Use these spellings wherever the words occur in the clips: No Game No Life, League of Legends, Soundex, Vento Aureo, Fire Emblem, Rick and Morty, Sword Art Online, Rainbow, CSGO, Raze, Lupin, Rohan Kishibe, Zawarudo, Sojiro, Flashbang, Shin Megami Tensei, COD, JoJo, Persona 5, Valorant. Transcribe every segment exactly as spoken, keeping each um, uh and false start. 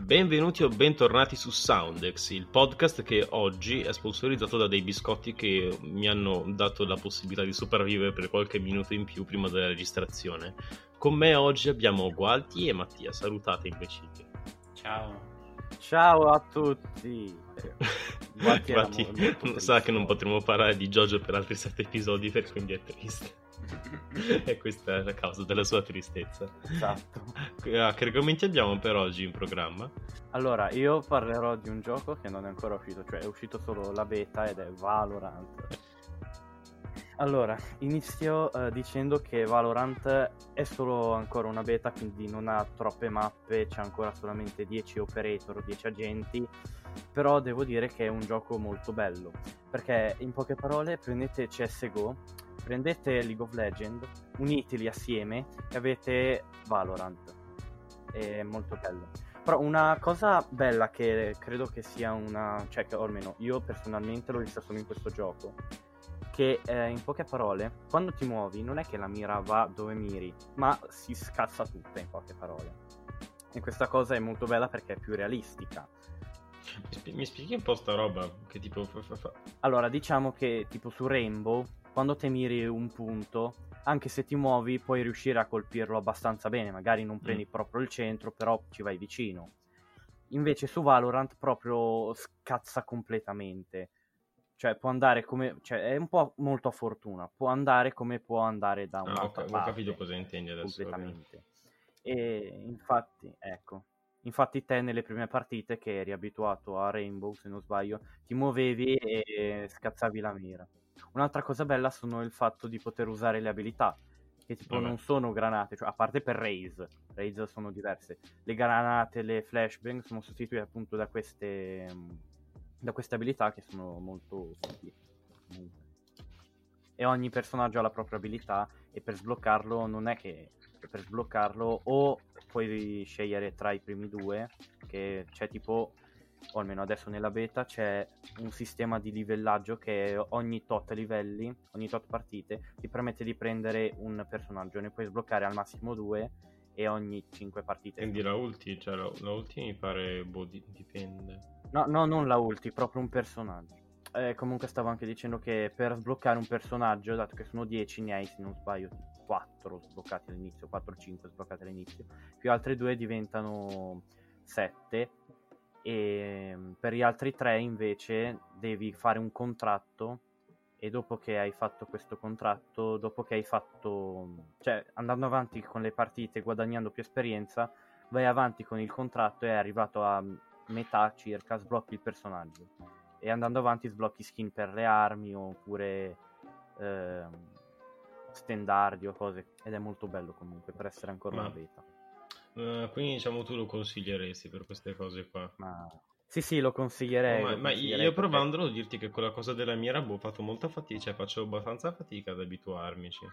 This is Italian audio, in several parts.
Benvenuti o bentornati su Soundex, il podcast che oggi è sponsorizzato da dei biscotti che mi hanno dato la possibilità di sopravvivere per qualche minuto in più prima della registrazione. Con me oggi abbiamo Gualti e Mattia, salutate imbecilli. Ciao. Ciao a tutti. Gualti Gualti sa che non potremo parlare di JoJo per altri sette episodi, per quindi è triste. E questa è la causa della sua tristezza. Esatto. Ah, che argomenti abbiamo per oggi in programma? Allora, io parlerò di un gioco che non è ancora uscito, cioè è uscito solo la beta ed è Valorant. Allora, inizio eh, dicendo che Valorant è solo ancora una beta, quindi non ha troppe mappe, c'è ancora solamente dieci operator, dieci agenti, però devo dire che è un gioco molto bello, perché in poche parole prendete C S G O, prendete League of Legends, uniteli assieme e avete Valorant. È molto bello. Però una cosa bella che credo che sia una... cioè, che, o almeno io personalmente l'ho vista solo in questo gioco, che eh, in poche parole, quando ti muovi non è che la mira va dove miri, ma si scazza tutta, in poche parole. E questa cosa è molto bella perché è più realistica. Mi spieghi un po' sta roba? Che tipo... Allora, diciamo che tipo su Rainbow, quando te miri un punto, anche se ti muovi puoi riuscire a colpirlo abbastanza bene, magari non prendi mm. proprio il centro, però ci vai vicino. Invece su Valorant proprio scazza completamente, cioè può andare come, cioè è un po' molto a fortuna, può andare come può andare da un'altra ah, okay. parte. Ho capito cosa intendi adesso. Completamente. E infatti, ecco, infatti te nelle prime partite, che eri abituato a Rainbow, se non sbaglio, ti muovevi e scazzavi la mira. Un'altra cosa bella sono il fatto di poter usare le abilità, che tipo Vabbè. non sono granate, cioè a parte per Raze, Raze sono diverse. Le granate, le Flashbang sono sostituite appunto da queste da queste abilità che sono molto utili. E ogni personaggio ha la propria abilità e per sbloccarlo non è che per sbloccarlo o puoi scegliere tra i primi due, che c'è tipo, o almeno adesso nella beta c'è un sistema di livellaggio che ogni tot livelli, ogni tot partite ti permette di prendere un personaggio, ne puoi sbloccare al massimo due e ogni cinque partite. Quindi la ulti, cioè la, la ulti mi pare boh, dipende. No, no, non la ulti, proprio un personaggio. Eh, comunque stavo anche dicendo che per sbloccare un personaggio, dato che sono dieci, ne hai se non sbaglio quattro sbloccati all'inizio, quattro o cinque sbloccati all'inizio, più altre due diventano sette. E per gli altri tre invece devi fare un contratto e dopo che hai fatto questo contratto, dopo che hai fatto, cioè andando avanti con le partite, guadagnando più esperienza, vai avanti con il contratto e è arrivato a metà circa, sblocchi il personaggio e andando avanti sblocchi skin per le armi oppure eh, standardi o cose, ed è molto bello comunque per essere ancora Ma... una beta. Uh, quindi diciamo tu lo consiglieresti per queste cose qua? Ma Sì, sì, lo consiglierei. Ma, lo ma consiglierei io provandolo perché... dirti che quella cosa della mira, boh, ho fatto molta fatica, cioè facevo abbastanza fatica ad abituarmici.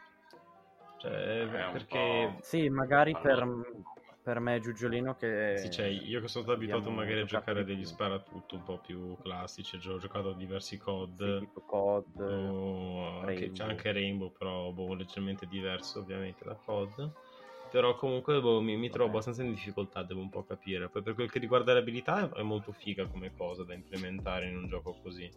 Cioè, eh, perché... Sì, magari allora... per... Per me Giugiolino che... Sì, cioè, io che sono stato abituato magari a giocare degli più. sparatutto un po' più classici, ho giocato a diversi C O D, sì, tipo C O D o... Rainbow. C'è anche Rainbow, però boh, leggermente diverso ovviamente da C O D, però comunque boh, mi, mi trovo abbastanza in difficoltà, devo un po' capire. Poi per quel che riguarda l'abilità è molto figa come cosa da implementare in un gioco così,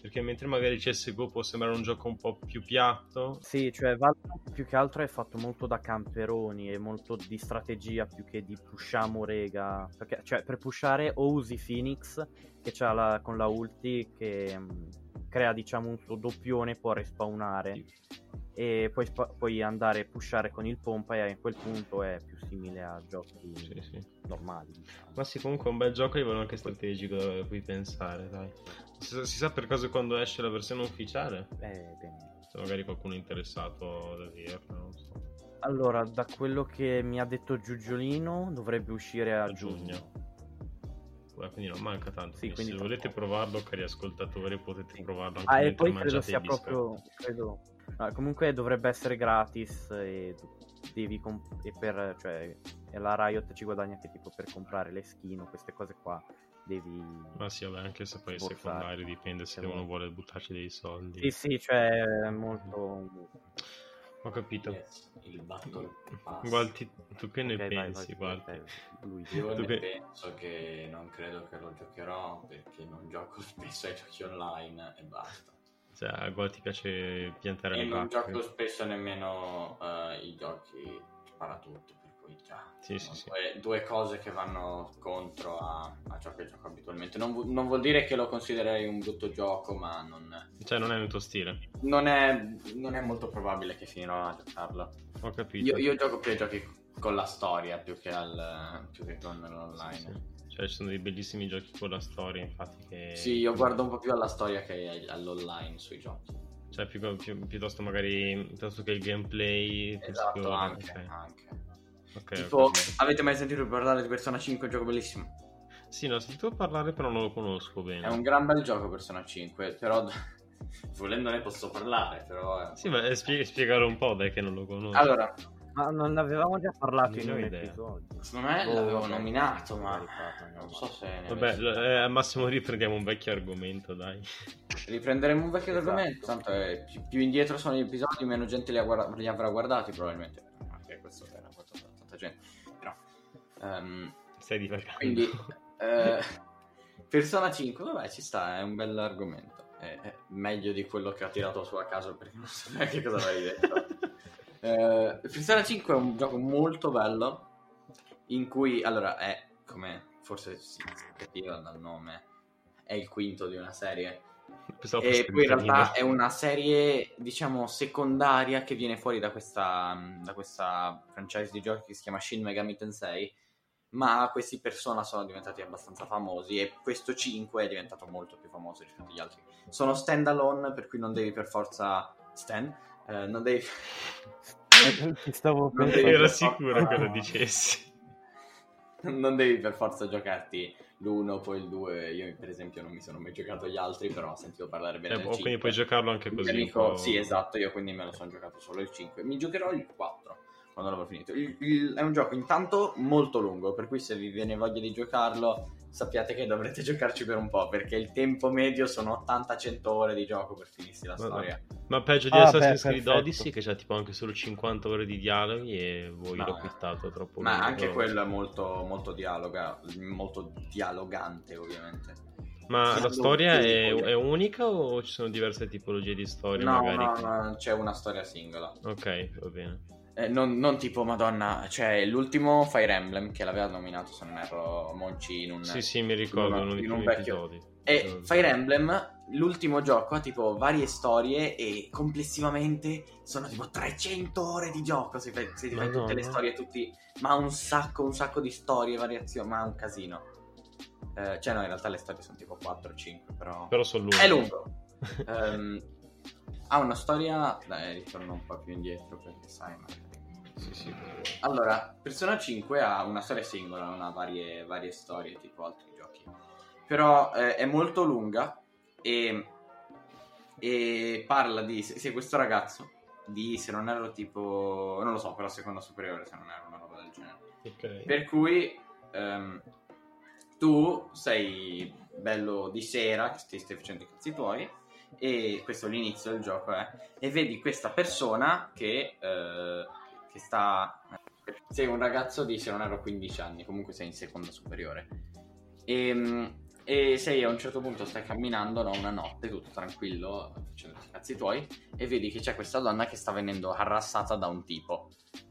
perché mentre magari C S G O può sembrare un gioco un po' più piatto. Sì, cioè Valorant più che altro è fatto molto da camperoni e molto di strategia più che di pushiamo rega, perché cioè per pushare o usi Phoenix che c'ha la, con la ulti che mh, crea diciamo un suo doppione, può respawnare sì. E poi spa- puoi andare a pushare con il pompa e a quel punto è più simile a giochi sì, sì. normali diciamo. Ma sì, comunque è un bel gioco a livello anche strategico da cui pensare, dai. Si sa per caso quando esce la versione ufficiale? Eh, se magari qualcuno è interessato ad averla, non so. Allora, da quello che mi ha detto Giugiolino, dovrebbe uscire a, a giugno. giugno. Beh, quindi non manca tanto. Sì, quindi se tanto. volete provarlo, cari ascoltatori, potete sì. provarlo anche ah, e poi credo sia proprio credo... No, comunque dovrebbe essere gratis e devi comp- e per cioè e la Riot ci guadagna che tipo per comprare le skin o queste cose qua. Devi ma sì, vabbè, anche se poi il secondario dipende se uno vuole buttarci dei soldi. Sì, sì, cioè molto. Ho capito. Yes, il battle pass. Gualti, tu che okay, ne pensi? Vai, vai, lui, io ne pe- penso che non credo che lo giocherò perché non gioco spesso ai giochi online e basta. Cioè, a Gual ti piace piantare e le bacche. E non gioco spesso nemmeno uh, i giochi sparatutto. Già, sì, sì, sì. Due, due cose che vanno contro a, a ciò che gioco abitualmente. Non, non vuol dire che lo considererei un brutto gioco, ma non cioè non è il tuo stile. Non è, non è molto probabile che finirò a giocarlo. Ho capito. Io, io gioco più ai giochi con la storia più che al più che con l'online. Sì, sì. Cioè ci sono dei bellissimi giochi con la storia, infatti che sì, io guardo un po' più alla storia che all'online sui giochi. Cioè più, più, piuttosto magari piuttosto che il gameplay. Esatto, più... anche, okay. anche. Okay, tipo, avete mai sentito parlare di Persona cinque? Un gioco bellissimo. Sì, ne ho sentito parlare, però non lo conosco bene. È un gran bel gioco Persona cinque, però volendo ne posso parlare, però... Sì, ma spie- spiegare un po', dai, che non lo conosco. Allora, ma non avevamo già parlato non in un idea. episodio? Secondo me oh, l'avevo nominato, ma non, non so se... Ne Vabbè, l- eh, al massimo riprendiamo un vecchio argomento, dai. Riprenderemo un vecchio esatto. argomento, tanto eh, più, più indietro sono gli episodi, meno gente li, ha guarda- li avrà guardati, probabilmente. Ok, questo era molto gente. Però, um, stai divagando. Quindi uh, Persona cinque, vabbè, ci sta, è un bel argomento. È, è meglio di quello che ha tirato su a caso perché non so neanche cosa avevi detto. uh, Persona cinque è un gioco molto bello in cui, allora, è come forse si capiva dal nome, è il quinto di una serie. Pensavo e poi in realtà è una serie diciamo secondaria che viene fuori da questa, da questa franchise di giochi che si chiama Shin Megami Tensei, ma questi Persona sono diventati abbastanza famosi e questo cinque è diventato molto più famoso rispetto agli altri. Sono stand alone, per cui non devi per forza stand eh, non devi stavo non devi ero sicuro forza... che lo dicessi non devi per forza giocarti l'uno, poi il due. Io per esempio non mi sono mai giocato gli altri, però ho sentito parlare bene eh, del cinque. Quindi puoi giocarlo anche così. Amico, sì, esatto, io quindi me lo sono giocato solo il cinque. Mi giocherò il quattro quando l'avrò finito. Il, il, è un gioco intanto molto lungo, per cui se vi viene voglia di giocarlo sappiate che dovrete giocarci per un po', perché il tempo medio sono ottanta cento ore di gioco per finirsi la storia. Ma, ma peggio di ah, Assassin's Creed Odyssey, che c'ha tipo anche solo cinquanta ore di dialoghi e voi no, l'ho quittato troppo ma lungo. Ma anche quello è molto, molto dialoga, molto dialogante ovviamente. Ma sì, la storia è, è unica o ci sono diverse tipologie di storie? No, magari? No, no, c'è una storia singola. Ok, va bene. Eh, non, non tipo Madonna, cioè l'ultimo Fire Emblem che l'aveva nominato se non erro Monci in un sì sì mi ricordo in, una, in un vecchio episodi. E Fire Emblem l'ultimo gioco ha tipo varie storie e complessivamente sono tipo trecento ore di gioco se, se ti fai tutte no, le no. storie tutti ma un sacco un sacco di storie variazioni ma un casino eh, cioè no in realtà le storie sono tipo quattro cinque però però sono lunghe. È lungo um, ha una storia... Dai, ritorno un po' più indietro perché sai, ma... Sì, sì, però... Allora, Persona cinque ha una storia singola, non ha varie, varie storie tipo altri giochi. però eh, è molto lunga e, e parla di se, se questo ragazzo di, se non ero tipo, non lo so, però seconda superiore, se non ero una roba del genere. Okay. Per cui ehm, tu sei bello di sera, che ti stai facendo i cazzi tuoi, e questo è l'inizio del gioco, eh, e vedi questa persona che, eh, che sta... Sei un ragazzo di, se non ero, quindici anni, comunque sei in seconda superiore. E, e sei a un certo punto, stai camminando, no, una notte, tutto tranquillo, facendo i cazzi tuoi, e vedi che c'è questa donna che sta venendo harassata da un tipo.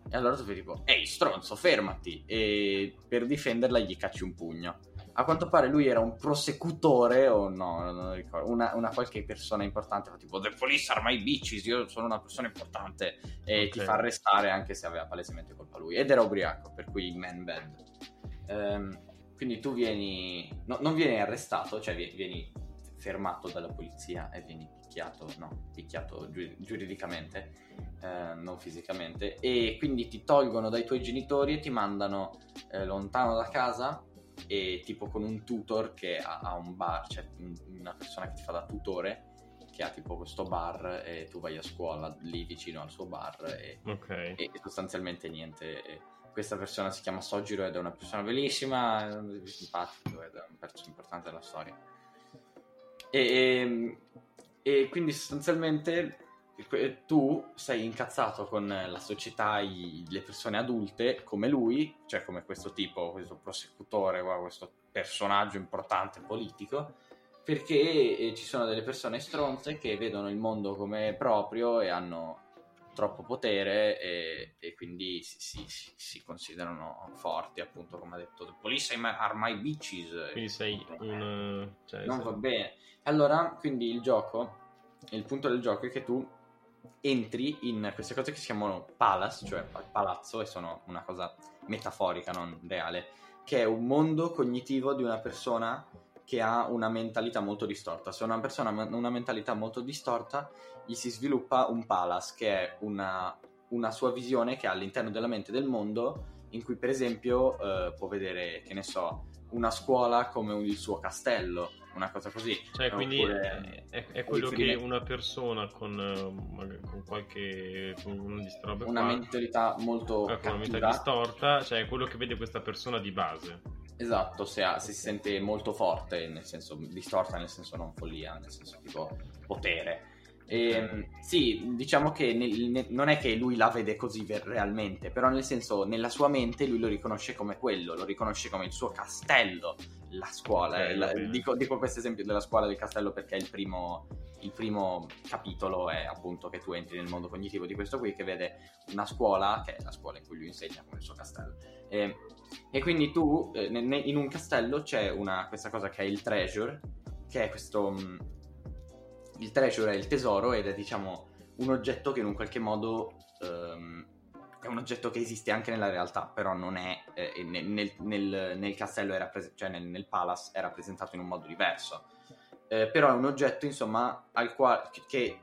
E allora tu fai tipo, ehi stronzo, fermati! E per difenderla gli cacci un pugno. A quanto pare lui era un prosecutore o no, non ricordo, una, una qualche persona importante, tipo the police are my bitches, io sono una persona importante, e okay, ti fa arrestare anche se aveva palesemente colpa lui, ed era ubriaco, per cui man bad. Um, quindi tu vieni, no, non vieni arrestato, cioè vieni, vieni fermato dalla polizia e vieni picchiato, no, picchiato giu- giuridicamente, eh, non fisicamente, e quindi ti tolgono dai tuoi genitori e ti mandano eh, lontano da casa, e tipo con un tutor che ha, ha un bar, cioè una persona che ti fa da tutore, che ha tipo questo bar, e tu vai a scuola lì vicino al suo bar, e, okay, e sostanzialmente niente. E questa persona si chiama Sojiro ed è una persona bellissima, simpatico, ed è un pezzo importante della storia, e, e, e quindi sostanzialmente tu sei incazzato con la società, i, le persone adulte come lui, cioè come questo tipo, questo prosecutore, questo personaggio importante politico, perché ci sono delle persone stronze che vedono il mondo come proprio e hanno troppo potere, e, e quindi si, si, si, si considerano forti, appunto, come ha detto the police are my bitches, quindi sei un... cioè, non sei... va bene. Allora, quindi il gioco, il punto del gioco è che tu entri in queste cose che si chiamano palace, cioè palazzo, e sono una cosa metaforica, non reale, che è un mondo cognitivo di una persona che ha una mentalità molto distorta. Se una persona ha una mentalità molto distorta, gli si sviluppa un palace, che è una, una sua visione che ha all'interno della mente del mondo, in cui per esempio eh, può vedere, che ne so, una scuola come il suo castello, una cosa così. Cioè, quindi oppure, è, è quello che una persona con, con qualche con un disturbo, una qua, mentalità molto cattiva, con una mentalità distorta, cioè è quello che vede questa persona di base. Esatto, se, ha, se si sente molto forte, nel senso distorta, nel senso non follia, nel senso tipo potere. E, sì, diciamo che nel, ne, non è che lui la vede così ver- realmente, però nel senso, nella sua mente lui lo riconosce come quello, lo riconosce come il suo castello, la scuola. Okay, eh, la, dico, dico questo esempio della scuola e del castello perché il primo, il primo capitolo è appunto che tu entri nel mondo cognitivo di questo qui, che vede una scuola, che è la scuola in cui lui insegna, come il suo castello. E, e quindi tu, eh, ne, in un castello c'è una, questa cosa che è il treasure, che è questo... Mh, il treasure è il tesoro, ed è, diciamo, un oggetto che in un qualche modo um, è un oggetto che esiste anche nella realtà, però non è eh, nel, nel, nel castello era pres- cioè nel, nel palace è rappresentato in un modo diverso, eh, però è un oggetto, insomma, al quale che,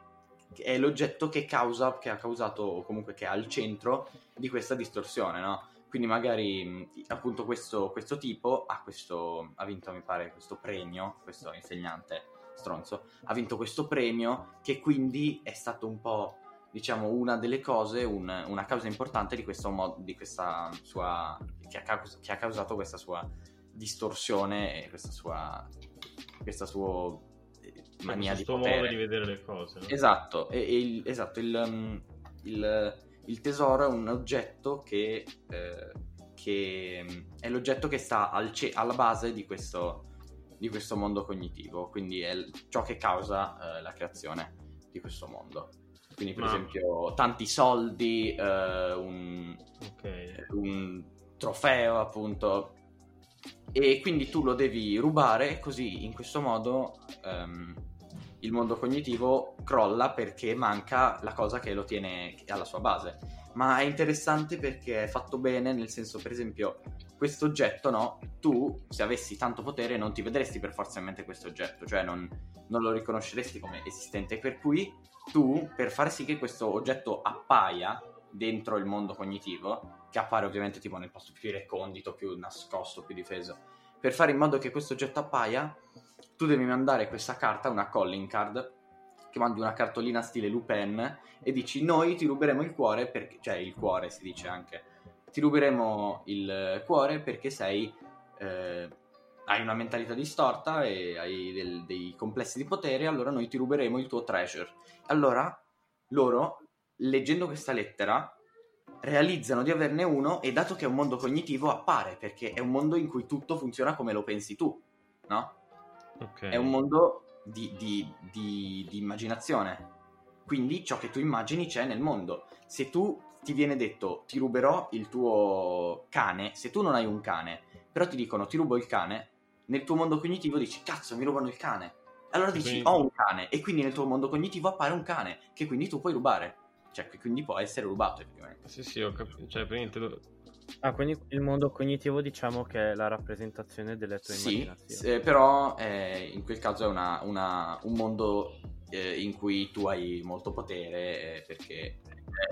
che è l'oggetto che causa che ha causato, o comunque che è al centro di questa distorsione, no? Quindi magari appunto questo, questo tipo ha questo ha vinto, mi pare, questo premio, questo insegnante stronzo ha vinto questo premio, che quindi è stato un po', diciamo, una delle cose, un, una causa importante di questo mod, di questa sua che ha, caus- che ha causato questa sua distorsione e questa sua questa sua eh, mania di potere, questo modo di vedere le cose, no? Esatto, e, e il, esatto il, um, il, il tesoro è un oggetto che eh, che è l'oggetto che sta al ce- alla base di questo di questo mondo cognitivo, quindi è ciò che causa eh, la creazione di questo mondo. Quindi per Ma... esempio tanti soldi, eh, un, okay. un trofeo, appunto, e quindi tu lo devi rubare, così in questo modo ehm, il mondo cognitivo crolla perché manca la cosa che lo tiene alla sua base. Ma è interessante perché è fatto bene, nel senso, per esempio, questo oggetto, no? Tu, se avessi tanto potere, non ti vedresti per forza in mente questo oggetto, cioè non, non lo riconosceresti come esistente, per cui tu, per far sì che questo oggetto appaia dentro il mondo cognitivo, che appare ovviamente tipo nel posto più recondito, più nascosto, più difeso, per fare in modo che questo oggetto appaia, tu devi mandare questa carta, una calling card, che mandi una cartolina stile Lupin e dici: noi ti ruberemo il cuore perché, cioè il cuore si dice anche, ti ruberemo il cuore perché sei eh, hai una mentalità distorta e hai del, dei complessi di potere, allora noi ti ruberemo il tuo treasure. Allora loro, leggendo questa lettera, realizzano di averne uno, e dato che è un mondo cognitivo appare, perché è un mondo in cui tutto funziona come lo pensi tu, no? Okay. È un mondo di, di, di, di immaginazione, quindi ciò che tu immagini c'è nel mondo. Se tu ti viene detto ti ruberò il tuo cane, se tu non hai un cane però ti dicono ti rubo il cane, nel tuo mondo cognitivo dici cazzo mi rubano il cane, allora dici quindi... ho un cane, e quindi nel tuo mondo cognitivo appare un cane che quindi tu puoi rubare, cioè che quindi può essere rubato effettivamente. Sì sì, ho capito, cioè praticamente lo... Ah, quindi il mondo cognitivo diciamo che è la rappresentazione delle tue sì, immaginazioni. Sì, però eh, in quel caso è una, una, un mondo eh, in cui tu hai molto potere eh, perché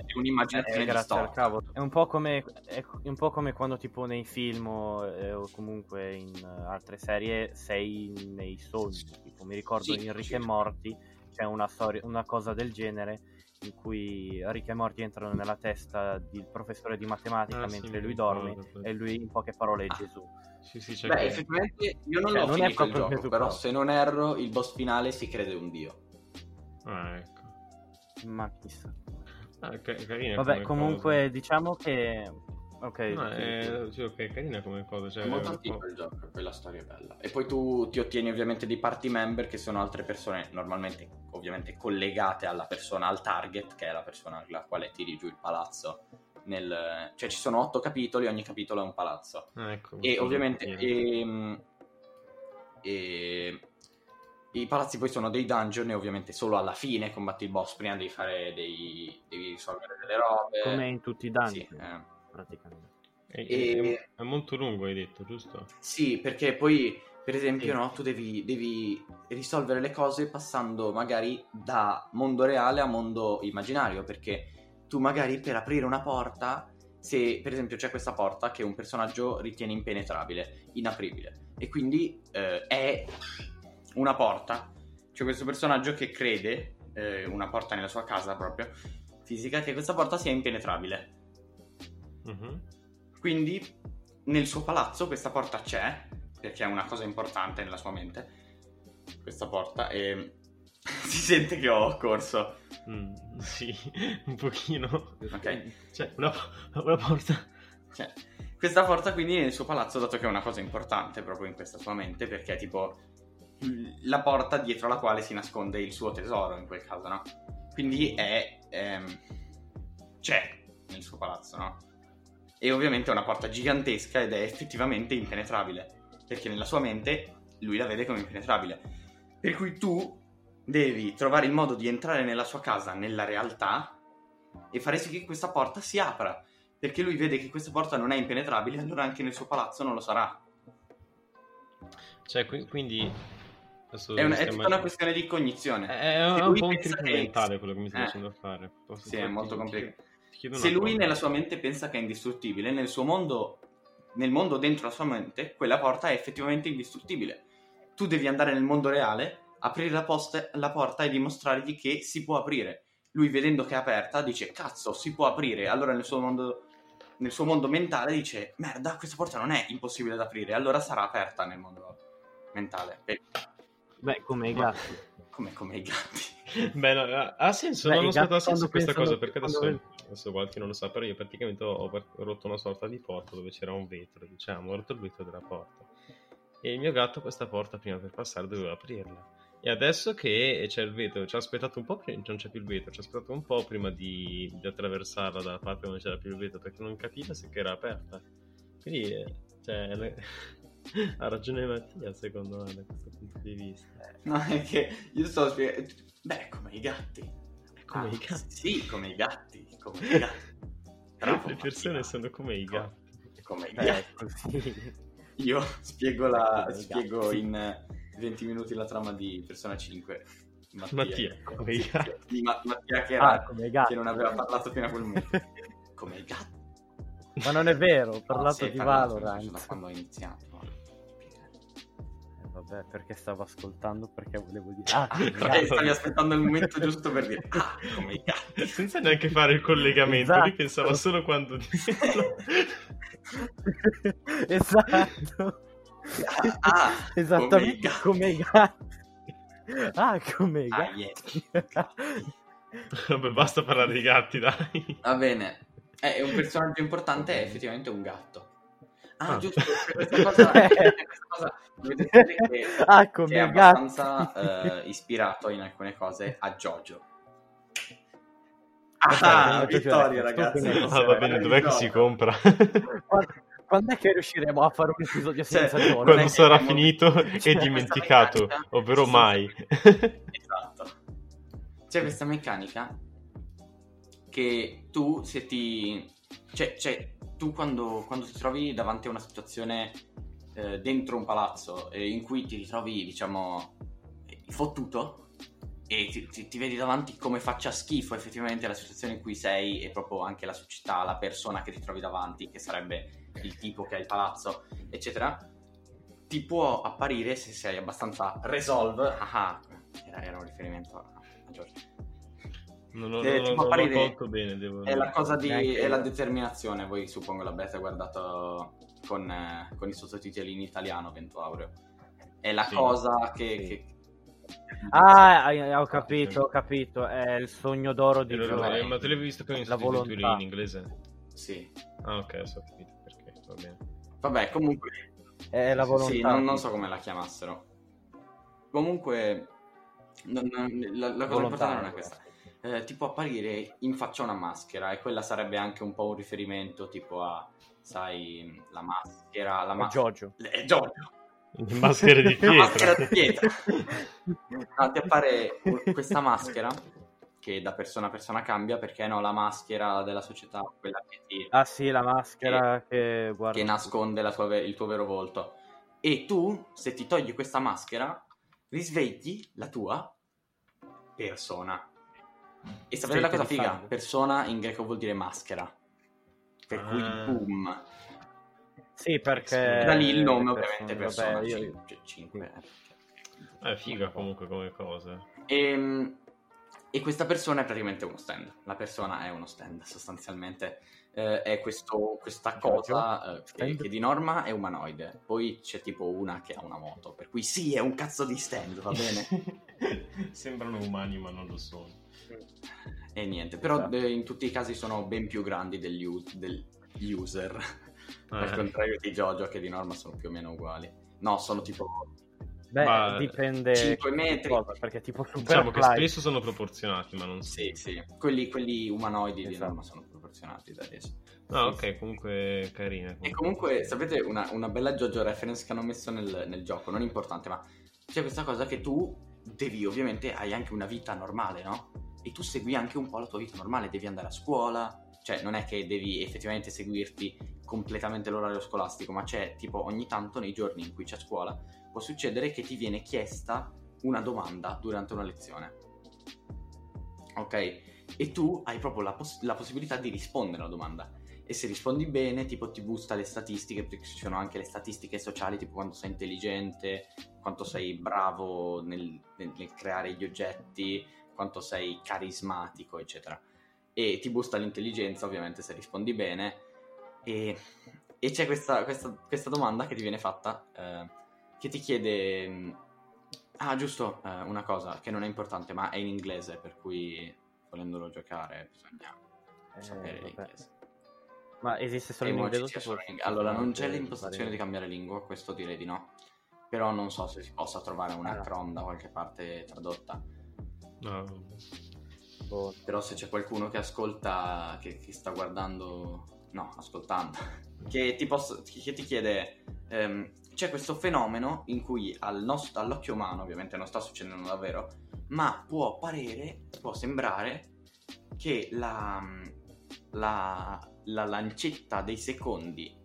è un'immaginazione eh, grazie al cavolo. È un po' come, è un po' come quando tipo nei film eh, o comunque in altre serie sei nei sogni, tipo mi ricordo sì, in Rick sì. and Morty c'è una, storia, una cosa del genere in cui Rick e Morty entrano nella testa del professore di matematica ah, mentre sì, lui dorme e lui in poche parole è ah. Gesù. Sì, sì, c'è. Beh, che... effettivamente io non cioè, l'ho non finito il gioco, Gesù, però se non erro il boss finale si crede un dio. Ah, ecco. Ma chissà. Ah, car- carina. Vabbè, comunque cosa. Diciamo che... Ok, no, è... Sì, okay, carina come cosa. Cioè, è molto antico po- il gioco, quella storia è bella. E poi tu ti ottieni ovviamente dei party member che sono altre persone normalmente ovviamente collegate alla persona, al target, che è la persona alla quale tiri giù il palazzo. Nel... Cioè ci sono otto capitoli, ogni capitolo è un palazzo. Ah, ecco, e ovviamente e, e... i palazzi poi sono dei dungeon e ovviamente solo alla fine combatti il boss, prima devi fare dei... devi risolvere delle robe. Come in tutti i dungeon. Sì, eh. praticamente è, e... è molto lungo hai detto, giusto? Sì, perché poi per esempio sì. no, tu devi, devi risolvere le cose passando magari da mondo reale a mondo immaginario, perché tu magari per aprire una porta, se per esempio c'è questa porta che un personaggio ritiene impenetrabile, inapribile, e quindi eh, è una porta, c'è questo personaggio che crede eh, una porta nella sua casa proprio fisica, che questa porta sia impenetrabile. Mm-hmm. Quindi nel suo palazzo questa porta c'è, perché è una cosa importante nella sua mente questa porta, e si sente che ho corso mm, sì, un pochino ok, cioè una, una porta cioè, questa porta quindi nel suo palazzo, dato che è una cosa importante proprio in questa sua mente, perché è tipo la porta dietro la quale si nasconde il suo tesoro in quel caso, no? Quindi è ehm, c'è nel suo palazzo, no? E ovviamente è una porta gigantesca ed è effettivamente impenetrabile, perché nella sua mente lui la vede come impenetrabile. Per cui tu devi trovare il modo di entrare nella sua casa, nella realtà, e fare sì che questa porta si apra, perché lui vede che questa porta non è impenetrabile, allora anche nel suo palazzo non lo sarà. Cioè, quindi... È, una, è tutta una questione di cognizione. È, è un po' un trip mentale quello che mi stai eh. facendo fare. Posso sì, è molto complicato. Se lui cosa. Nella sua mente pensa che è indistruttibile, nel suo mondo, nel mondo dentro la sua mente, quella porta è effettivamente indistruttibile. Tu devi andare nel mondo reale, aprire la, post- la porta e dimostrargli che si può aprire. Lui, vedendo che è aperta, dice cazzo, si può aprire. Allora nel suo mondo, nel suo mondo mentale dice merda, questa porta non è impossibile da aprire, allora sarà aperta nel mondo mentale. E... Beh, come i gatti. Come, come i gatti. Beh, no, ha senso, Beh, non ho stato senso questa cosa, perché adesso... Quando... adesso qualche non lo sa, però io praticamente ho, ho rotto una sorta di porta dove c'era un vetro, diciamo, ho rotto il vetro della porta, e il mio gatto questa porta prima per passare doveva aprirla, e adesso che c'è il vetro, ci ha aspettato un po', non c'è più il vetro, ci ha aspettato un po' prima di, di attraversarla dalla parte dove non c'era più il vetro, perché non capiva se era aperta, quindi cioè, le... ha ragione Mattia secondo me da questo punto di vista. No, è che io sto spiegando, beh, come i gatti. Come ah, i gatti. Sì, come i gatti, come i gatti. Bravo, le persone sono come i gatti. Come i gatti. Sì. Io spiego, la, spiego in venti minuti la trama di Persona cinque. Mattia, Mattia come i gatti. Ma, Mattia che, era, ah, come i gatti. Che non aveva parlato fino a quel momento. Come i gatti. Ma non è vero, ho parlato no, sì, di Valorant. Da quando ho iniziato. vabbè, perché stavo ascoltando, perché volevo dire ah, okay, stavi aspettando il momento giusto per dire ah, come cazzo, senza neanche fare il collegamento, esatto. Lui pensava solo quando esatto ah, esattamente come i gatti, ah come i gatti, ah, yeah. Vabbè, basta parlare di gatti, dai, va bene. Eh, un personaggio importante è effettivamente un gatto. Ah, ah. Giusto, questa cosa, questa cosa dovete sapere che ah, è abbastanza uh, ispirato in alcune cose a JoJo. Ah, ah vittoria, ragazzi. Ah, va bene, dov'è che si compra? Quando è che riusciremo a fare un episodio senza cioè, Quando non sarà che... finito cioè, e dimenticato, meccanica, ovvero mai. Esatto. C'è questa meccanica che tu se ti... Cioè, cioè tu quando, quando ti trovi davanti a una situazione eh, dentro un palazzo eh, in cui ti ritrovi, diciamo, fottuto e ti, ti, ti vedi davanti come faccia schifo effettivamente la situazione in cui sei e proprio anche la società, la persona che ti trovi davanti, che sarebbe il tipo che ha il palazzo, eccetera, ti può apparire, se sei abbastanza resolve, ah, era, era un riferimento a, a Giorgio. Non lo, eh, non, non lo colto bene, devo... È la cosa di neanche... è la determinazione. Voi suppongo l'abbiate guardato con, eh, con i sottotitoli in italiano, Vento Aureo. È la sì, cosa che, sì. che... Ah, ho capito, ho capito. È il sogno d'oro di Giorgio. Ma te l'hai visto con i sottotitoli in inglese? Sì. Ah, ok, ho capito perché, va bene. Vabbè, comunque è la volontà. Sì, non, non so come la chiamassero. Comunque non, non, la, la cosa importante non è questa. Eh, ti può apparire in faccia una maschera e quella sarebbe anche un po' un riferimento tipo a, sai, la maschera... La ma- Giorgio. Le- Giorgio. Le maschere di pietra. maschera di pietra. No, ti appare questa maschera che da persona a persona cambia, perché no, la maschera della società, quella che ti... Ah sì, la maschera che... Che, guarda, che nasconde la tua, il tuo vero volto. E tu, se ti togli questa maschera, risvegli la tua persona. E sapete la cosa figa? Persona in greco vuol dire maschera. Per ah. cui boom. Sì, perché... Da lì il nome, ovviamente, persona. Vabbè, io... cinque. È figa comunque come cosa. E, e questa persona è praticamente uno stand. La persona è uno stand, sostanzialmente. Eh, è questo, questa cosa eh, che, che di norma è umanoide. Poi c'è tipo una che ha una moto. Per cui sì, è un cazzo di stand, va bene? Sembrano umani, ma non lo sono. E niente, però esatto. eh, in tutti i casi sono ben più grandi degli, u- degli user eh. Al contrario di JoJo, che di norma sono più o meno uguali. No, sono tipo beh, ma... dipende cinque metri cosa, perché tipo diciamo che spesso sono proporzionati, ma non so. Sì, sì, quelli, quelli umanoidi esatto. di norma sono proporzionati da adesso. No, sì, ok, sì. Comunque carina comunque. E comunque, sapete, una, una bella JoJo reference che hanno messo nel, nel gioco, non importante, ma c'è questa cosa che tu devi, ovviamente, hai anche una vita normale, no? E tu segui anche un po' la tua vita normale, devi andare a scuola, cioè non è che devi effettivamente seguirti completamente l'orario scolastico, ma c'è tipo ogni tanto nei giorni in cui c'è scuola può succedere che ti viene chiesta una domanda durante una lezione, ok? E tu hai proprio la, poss- la possibilità di rispondere alla domanda, e se rispondi bene tipo ti busta le statistiche, perché ci sono anche le statistiche sociali, tipo quanto sei intelligente, quanto sei bravo nel, nel, nel creare gli oggetti, quanto sei carismatico, eccetera, e ti busta l'intelligenza, ovviamente, se rispondi bene. E, e c'è questa, questa, questa domanda che ti viene fatta eh, che ti chiede ah giusto eh, una cosa che non è importante, ma è in inglese, per cui volendolo giocare bisogna eh, sapere vabbè. l'inglese. Ma esiste solo in inglese? Solo in... allora non c'è l'impostazione di cambiare lingua, questo direi di no, però non so se si possa trovare una cronda da qualche parte tradotta. No. Oh, però se c'è qualcuno che ascolta, che, che sta guardando, no, ascoltando, che ti, posso, che ti chiede ehm, c'è questo fenomeno in cui al nostro, all'occhio umano ovviamente non sta succedendo davvero, ma può parere, può sembrare che la, la, la lancetta dei secondi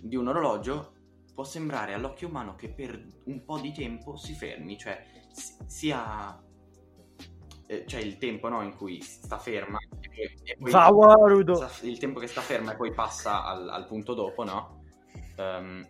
di un orologio può sembrare all'occhio umano che per un po' di tempo si fermi, cioè si, sia... Cioè il tempo, no, in cui sta ferma e, e poi Zawarudo. Il tempo che sta ferma e poi passa al, al punto dopo, no? Um,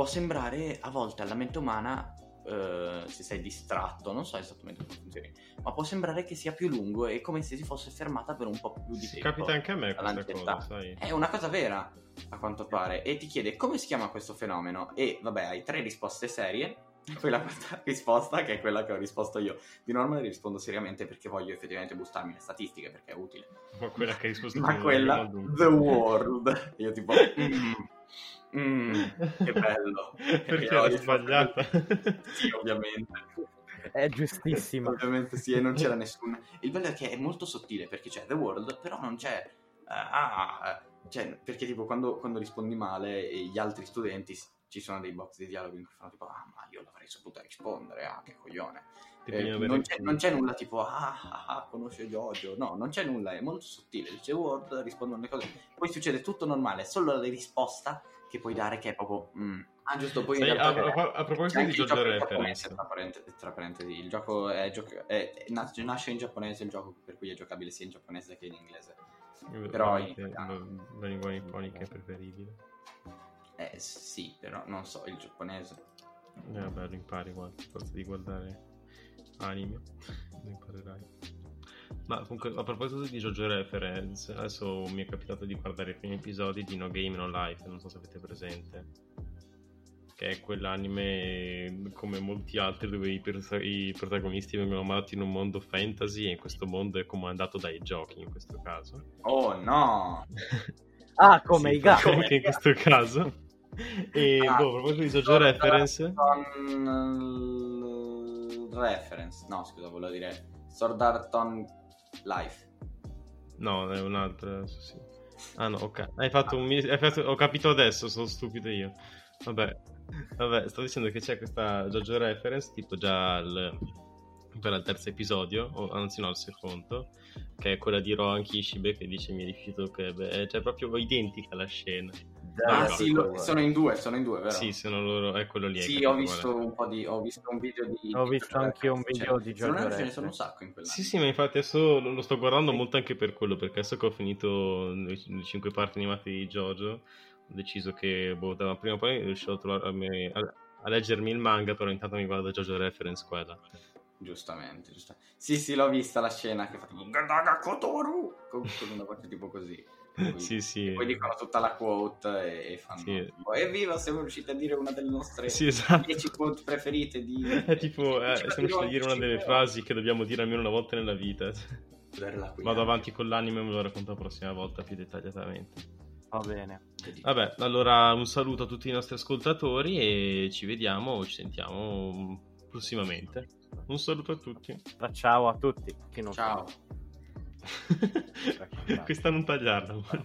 può sembrare a volte alla mente umana, eh, se sei distratto, non so esattamente come funzioni, ma può sembrare che sia più lungo e come se si fosse fermata per un po' più di tempo. Capita anche a me questa cosa, sai. È una cosa vera, a quanto pare, e ti chiede come si chiama questo fenomeno e vabbè, hai tre risposte serie. Poi la quarta risposta, che è quella che ho risposto io, di norma rispondo seriamente perché voglio effettivamente bustarmi le statistiche, perché è utile. Ma quella che hai risposto Ma quella, the world. Io tipo, mm, mm, che bello. Perché, perché era sbagliata. Sì, ovviamente. È giustissima. Ovviamente sì, e non c'era nessun... Il bello è che è molto sottile, perché c'è the world, però non c'è... Uh, ah, cioè, perché tipo quando, quando rispondi male gli altri studenti... Ci sono dei box di dialogo in cui fanno tipo ah, ma io l'avrei saputo rispondere, ah, che coglione. Eh, non, c'è, non c'è nulla tipo ah, ah, ah, conosce JoJo. No, non c'è nulla, è molto sottile. Dice Word, rispondono le cose. Poi succede tutto normale, è solo la risposta che puoi dare che è proprio... Mm. Ah, giusto, poi... Sei, in realtà, a, a, a proposito di JoJo Reference. Tra parentesi, tra parentesi, il gioco è, gioca- è, è, nasce in giapponese, il gioco per cui è giocabile sia in giapponese che in inglese. Però in italiano... La lingua nipponica è preferibile. Eh sì, però non so, il giapponese. Eh vabbè, lo impari quanto, forse di guardare anime, lo imparerai. Ma comunque, a proposito di JoJo Reference, adesso mi è capitato di guardare i primi episodi di No Game No Life, non so se avete presente, che è quell'anime, come molti altri, dove i, persa- i protagonisti vengono amati in un mondo fantasy e questo mondo è comandato dai giochi, in questo caso. Oh no! Ah, come sì, i gatti! Anche in questo caso. E ah, boh, a proposito di JoJo Reference, on... Reference, no scusa, volevo dire Sword Art Online. No, è un altro, sì. Ah no, ok, hai fatto ah. un hai fatto... ho capito adesso, sono stupido io. Vabbè, vabbè, sto dicendo che c'è questa JoJo Reference, tipo già al... per il terzo episodio, o anzi no, il secondo, che è quella di Rohan Kishibe che dice mi rifiuto che beh, cioè proprio identica la scena. Ah, no, sì, lo, sono in due, sono in due, vero? Sì, sono loro, è quello lì. Sì, ho visto un po' di, ho visto un video di... Ho visto anche un video di Giorgio. Ce ne sono un sacco in quella. Sì, sì, ma infatti adesso lo sto guardando molto anche per quello, perché adesso che ho finito le cinque parti animate di JoJo, ho deciso che, boh, da prima o poi riuscirò a, trovarmi, a, a leggermi il manga, però intanto mi guardo JoJo Reference quella. Giustamente, giustamente. Sì, sì, l'ho vista la scena che fa tipo Gadaga Kotoru con una voce tipo così. Poi, sì, sì. Poi dicono tutta la quote e, e fanno sì. Evviva, siamo riusciti a dire una delle nostre sì, esatto. dieci quote preferite di... È tipo, eh, siamo riusciti a dire una delle frasi che dobbiamo dire almeno una volta nella vita. Vado avanti con l'anime e me lo racconto la prossima volta più dettagliatamente. Va bene. Vabbè, allora un saluto a tutti i nostri ascoltatori e ci vediamo o ci sentiamo prossimamente. Un saluto a tutti. Ciao a tutti. Che non ciao. Questa non tagliarla. Guarda.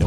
No